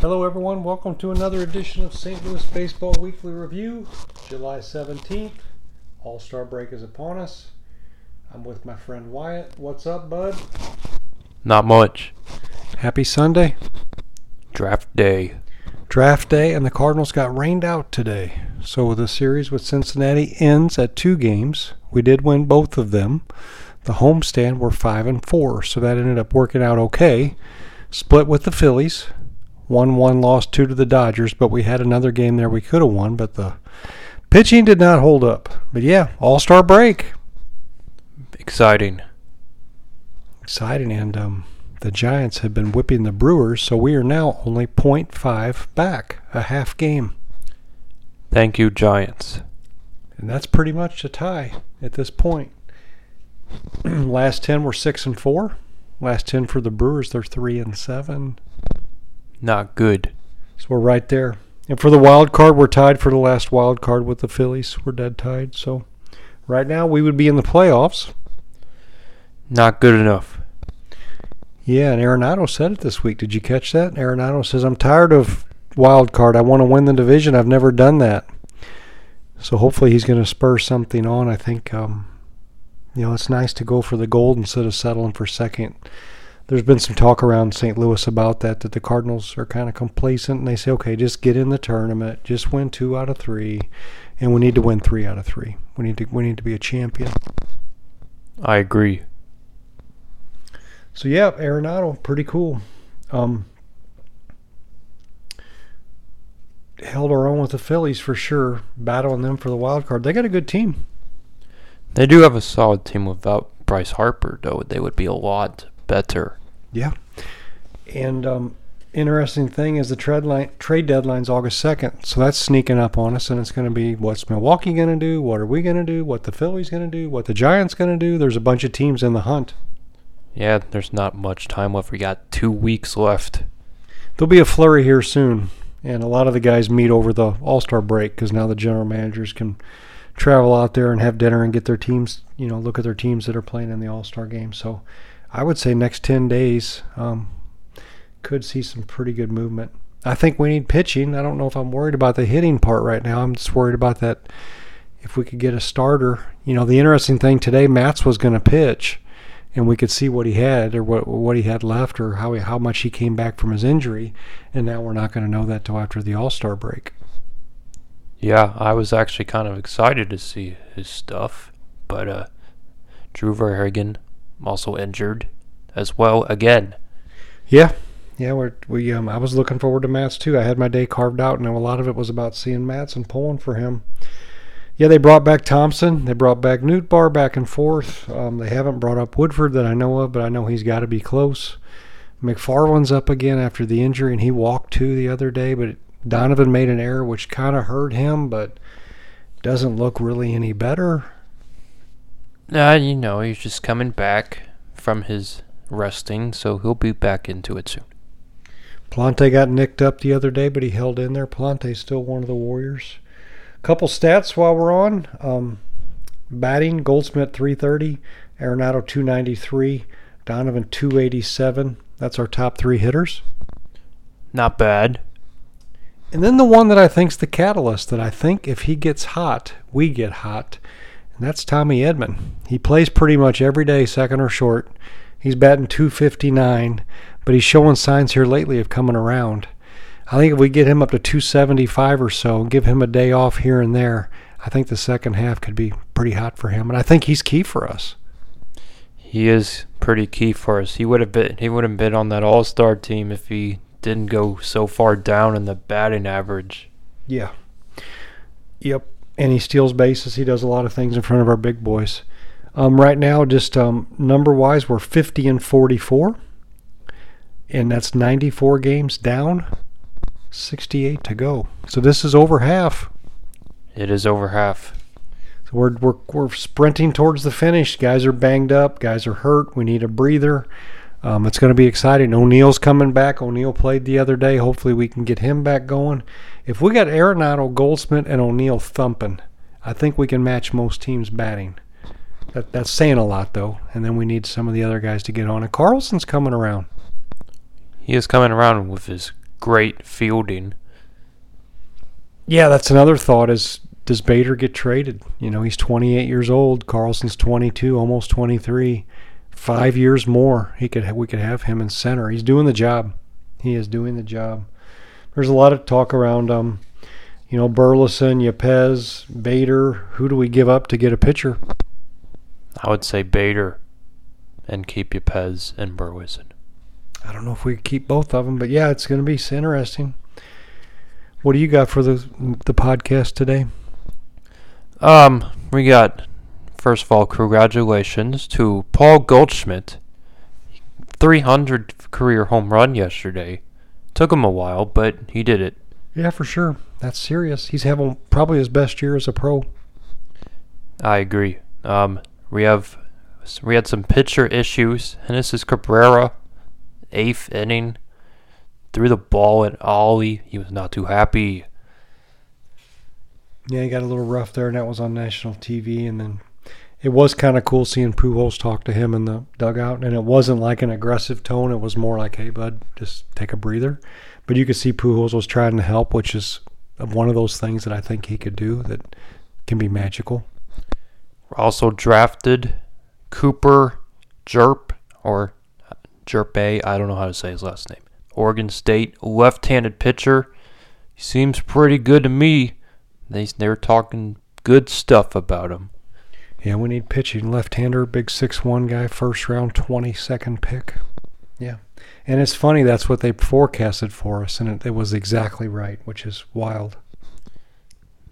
Hello everyone, welcome to another edition of St. Louis Baseball Weekly Review, July 17th. All-Star break is upon us. I'm with my friend Wyatt. What's up, bud? Not much. Happy Sunday. Draft day. Draft day, and the Cardinals got rained out today. So the series with Cincinnati ends at 2 games. We did win both of them. The homestand were 5-4, so that ended up working out okay. Split with the Phillies. 1-1 loss, 2 to the Dodgers, but we had another game there we could have won, but the pitching did not hold up. But yeah, all-star break. Exciting, and the Giants have been whipping the Brewers, so we are now only 0.5 back, a half game. Thank you, Giants. And that's pretty much a tie at this point. Last 10 were 6-4. Last 10 for the Brewers, they're 3-7. Not good. So we're right there. And for the wild card, we're tied for the last wild card with the Phillies. We're dead tied. So right now we would be in the playoffs. Not good enough. Yeah, and Arenado said it this week. Did you catch that? Arenado says, I'm tired of wild card. I want to win the division. I've never done that. So hopefully he's going to spur something on. I think, it's nice to go for the gold instead of settling for second. There's been some talk around St. Louis about that the Cardinals are kind of complacent, and they say, okay, just get in the tournament, just win 2 out of 3, and we need to win 3 out of 3. We need to be a champion. I agree. So, yeah, Arenado, pretty cool. Held our own with the Phillies for sure, battling them for the wild card. They got a good team. They do have a solid team. Without Bryce Harper, though, they would be a lot better. Yeah. And interesting thing is the trade deadline's August 2nd, so that's sneaking up on us, and it's going to be what's Milwaukee going to do, what are we going to do, what the Phillies going to do, what the Giants going to do. There's a bunch of teams in the hunt. Yeah, there's not much time left. We got 2 weeks left. There'll be a flurry here soon, and a lot of the guys meet over the All-Star break because now the general managers can travel out there and have dinner and get their teams, look at their teams that are playing in the All-Star game. So I would say next 10 days could see some pretty good movement. I think we need pitching. I don't know if I'm worried about the hitting part right now. I'm just worried about that if we could get a starter. The interesting thing today, Mats was going to pitch, and we could see what he had or what he had left or how much he came back from his injury, and now we're not going to know that till after the All-Star break. Yeah, I was actually kind of excited to see his stuff, but Drew Verhagen also injured as well again. Yeah, we I was looking forward to Mats too. I had my day carved out, and a lot of it was about seeing Mats and pulling for him. Yeah, they brought back Thompson. They brought back Nutbar back and forth. They haven't brought up Woodford that I know of, but I know he's got to be close. McFarland's up again after the injury, and he walked too the other day, but Donovan made an error, which kind of hurt him, but doesn't look really any better. He's just coming back from his resting, so he'll be back into it soon. Plante got nicked up the other day, but he held in there. Plante's still one of the Warriors. A couple stats while we're on. Batting, Goldschmidt 330, Arenado 293, Donovan 287. That's our top 3 hitters. Not bad. And then the one that I think's the catalyst, that I think if he gets hot, we get hot. And that's Tommy Edman. He plays pretty much every day, second or short. He's batting 259, but he's showing signs here lately of coming around. I think if we get him up to 275 or so, give him a day off here and there, I think the second half could be pretty hot for him. And I think he's key for us. He is pretty key for us. He wouldn't been on that All-Star team if he didn't go so far down in the batting average. Yeah. Yep. And he steals bases. He does a lot of things in front of our big boys. Right now, just number-wise, we're 50-44. And that's 94 games down, 68 to go. So this is over half. It is over half. So we're sprinting towards the finish. Guys are banged up. Guys are hurt. We need a breather. It's going to be exciting. O'Neill's coming back. O'Neill played the other day. Hopefully we can get him back going. If we got Arenado, Goldschmidt, and O'Neill thumping, I think we can match most teams batting. That's saying a lot, though. And then we need some of the other guys to get on. And Carlson's coming around. He is coming around with his great fielding. Yeah, that's another thought is, does Bader get traded? You know, he's 28 years old. Carlson's 22, almost 23. 5 years more, we could have him in center. He's doing the job. He is doing the job. There's a lot of talk around, Burleson, Yepes, Bader. Who do we give up to get a pitcher? I would say Bader and keep Yepes and Burleson. I don't know if we could keep both of them, but yeah, it's going to be interesting. What do you got for the podcast today? We got, first of all, congratulations to Paul Goldschmidt. 300 career home run yesterday. Took him a while, but he did it. Yeah, for sure. That's serious. He's having probably his best year as a pro. I agree. We had some pitcher issues. Génesis Cabrera, 8th inning, threw the ball at Ollie. He was not too happy. Yeah, he got a little rough there, and that was on national TV. And then it was kind of cool seeing Pujols talk to him in the dugout. And it wasn't like an aggressive tone. It was more like, hey, bud, just take a breather. But you could see Pujols was trying to help, which is one of those things that I think he could do that can be magical. Also drafted Cooper Jerp, or Jerpe, I don't know how to say his last name. Oregon State, left-handed pitcher. He seems pretty good to me. They're talking good stuff about him. Yeah, we need pitching. Left-hander, big 6'1 guy, first round, 22nd pick. Yeah. And it's funny, that's what they forecasted for us, and it was exactly right, which is wild.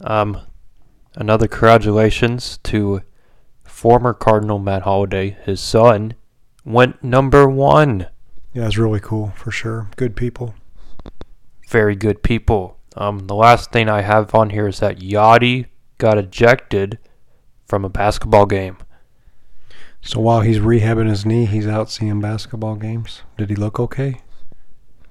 Another congratulations to former Cardinal Matt Holliday. His son went number 1. Yeah, it's really cool, for sure. Good people. Very good people. The last thing I have on here is that Yachty got ejected from a basketball game. So while he's rehabbing his knee, he's out seeing basketball games. Did he look okay?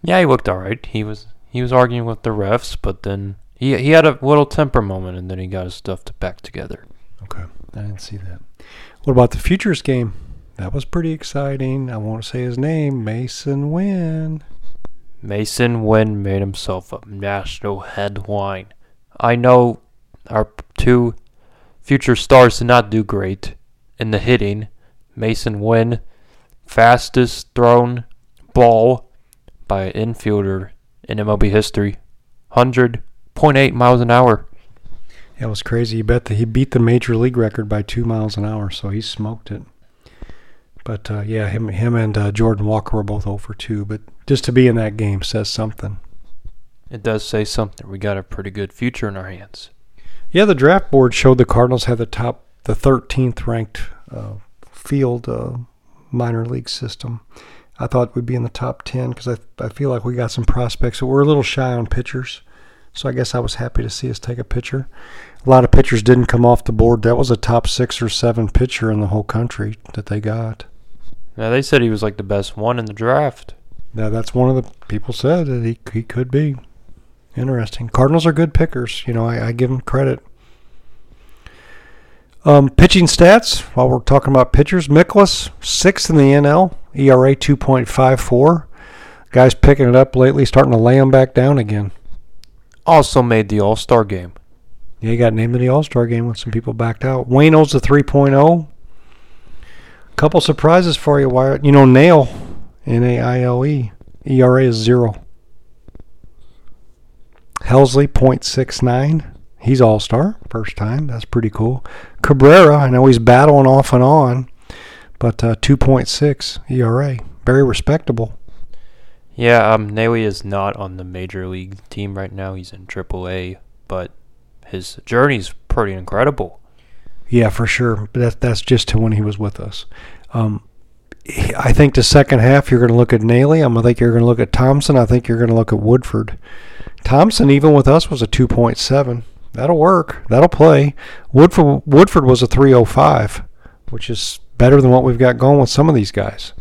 Yeah, he looked all right. He was arguing with the refs, but then he had a little temper moment, and then he got his stuff back together. Okay, I didn't see that. What about the Futures game? That was pretty exciting. I won't say his name. Mason Wynn. Mason Wynn made himself a national headline. I know our two future stars did not do great in the hitting. Mason Wynn, fastest thrown ball by an infielder in MLB history. 100.8 miles an hour. It was crazy. You bet that he beat the major league record by 2 miles an hour, so he smoked it. But, yeah, him and Jordan Walker were both 0 for 2. But just to be in that game says something. It does say something. We got a pretty good future in our hands. Yeah, the draft board showed the Cardinals had the 13th ranked field minor league system. I thought we'd be in the top 10 because I feel like we got some prospects. But we're a little shy on pitchers. So I guess I was happy to see us take a pitcher. A lot of pitchers didn't come off the board. That was a top 6 or 7 pitcher in the whole country that they got. Now, they said he was like the best one in the draft. Now, that's one of the people said that he could be. Interesting. Cardinals are good pickers. You know, I give them credit. Pitching stats, while we're talking about pitchers, Mikolas, 6th in the NL, ERA 2.54. Guys picking it up lately, starting to lay them back down again. Also made the All-Star game. Yeah, he got named in the All-Star game when some people backed out. Wayno's a 3.0. Couple surprises for you, Wyatt. You know, Nail, N-A-I-L-E, ERA is 0. Helsley, 0.69. He's All-Star, first time. That's pretty cool. Cabrera, I know he's battling off and on, but 2.6 ERA. Very respectable. Yeah, Nail is not on the major league team right now. He's in AAA, but his journey's pretty incredible. Yeah, for sure. But that's just to when he was with us. I think the second half you're going to look at Nailey. I think you're going to look at Thompson. I think you're going to look at Woodford. Thompson, even with us, was a 2.7. That'll work. That'll play. Woodford was a 305, which is better than what we've got going with some of these guys.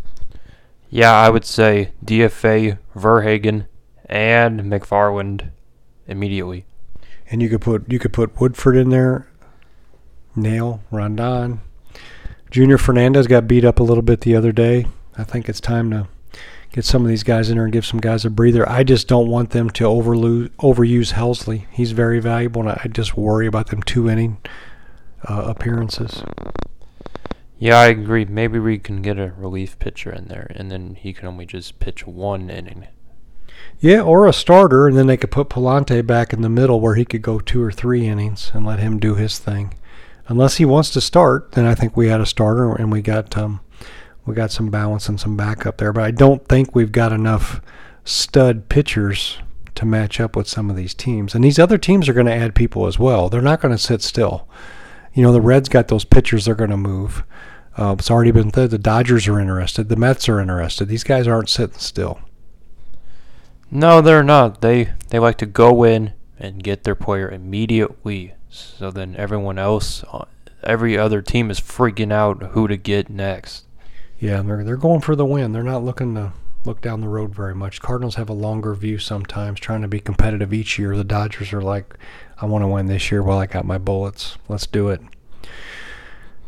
Yeah, I would say DFA, Verhagen, and McFarland immediately. And you could put Woodford in there, Nail, Rondon. Junior Fernandez got beat up a little bit the other day. I think it's time to get some of these guys in there and give some guys a breather. I just don't want them to overuse Helsley. He's very valuable, and I just worry about them two-inning appearances. Yeah, I agree. Maybe we can get a relief pitcher in there, and then he can only just pitch one inning. Yeah, or a starter, and then they could put Plante back in the middle where he could go two or three innings and let him do his thing. Unless he wants to start, then I think we had a starter and we got some balance and some backup there. But I don't think we've got enough stud pitchers to match up with some of these teams. And these other teams are going to add people as well. They're not going to sit still. You know, the Reds got those pitchers they're going to move. It's already been said. The Dodgers are interested. The Mets are interested. These guys aren't sitting still. No, they're not. They like to go in and get their player immediately. So then everyone else, every other team is freaking out who to get next. Yeah, they're going for the win. They're not looking to look down the road very much. Cardinals have a longer view sometimes, trying to be competitive each year. The Dodgers are like, I want to win this year while I got my bullets. Let's do it.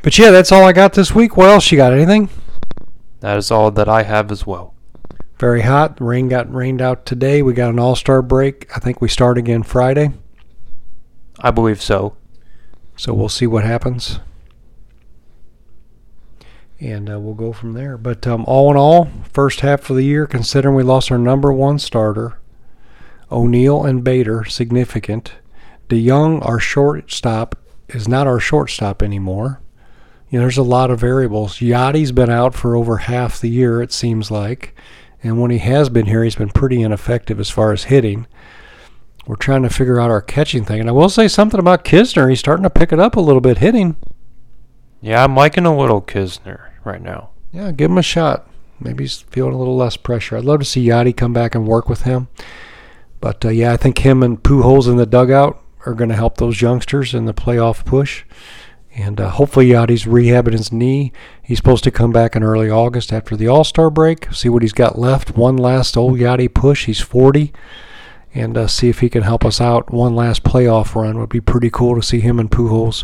But, yeah, that's all I got this week. What else you got? Anything? That is all that I have as well. Very hot. Rain got rained out today. We got an all-star break. I think we start again Friday. I believe so. So we'll see what happens. And we'll go from there. But all in all, first half of the year, considering we lost our number one starter, O'Neill and Bader, significant. DeYoung, our shortstop, is not our shortstop anymore. You know, there's a lot of variables. Yachty's been out for over half the year, it seems like. And when he has been here, he's been pretty ineffective as far as hitting. We're trying to figure out our catching thing. And I will say something about Kisner. He's starting to pick it up a little bit hitting. Yeah, I'm liking a little Kisner right now. Yeah, give him a shot. Maybe he's feeling a little less pressure. I'd love to see Yachty come back and work with him. But, yeah, I think him and Pujols in the dugout are going to help those youngsters in the playoff push. And hopefully Yachty's rehabbing his knee. He's supposed to come back in early August after the All-Star break, see what he's got left. One last old Yachty push. He's 40. And see if he can help us out. One last playoff run would be pretty cool to see him and Pujols.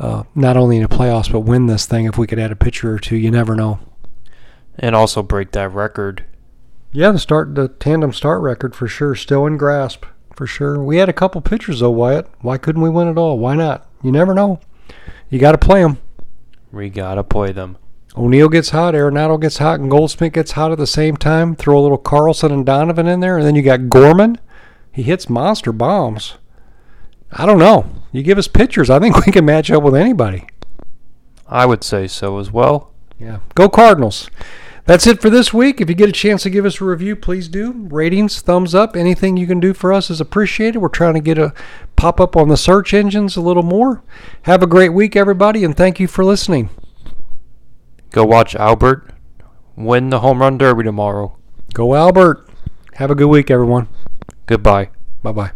Not only in the playoffs, but win this thing if we could add a pitcher or two. You never know. And also break that record. Yeah, the tandem start record for sure. Still in grasp for sure. We had a couple pitchers, though, Wyatt. Why couldn't we win at all? Why not? You never know. You got to play them. We got to play them. O'Neill gets hot, Arenado gets hot, and Goldschmidt gets hot at the same time. Throw a little Carlson and Donovan in there, and then you got Gorman. He hits monster bombs. I don't know. You give us pitchers, I think we can match up with anybody. I would say so as well. Yeah. Go Cardinals. That's it for this week. If you get a chance to give us a review, please do. Ratings, thumbs up, anything you can do for us is appreciated. We're trying to get a pop up on the search engines a little more. Have a great week, everybody, and thank you for listening. Go watch Albert win the home run derby tomorrow. Go Albert. Have a good week, everyone. Goodbye. Bye-bye.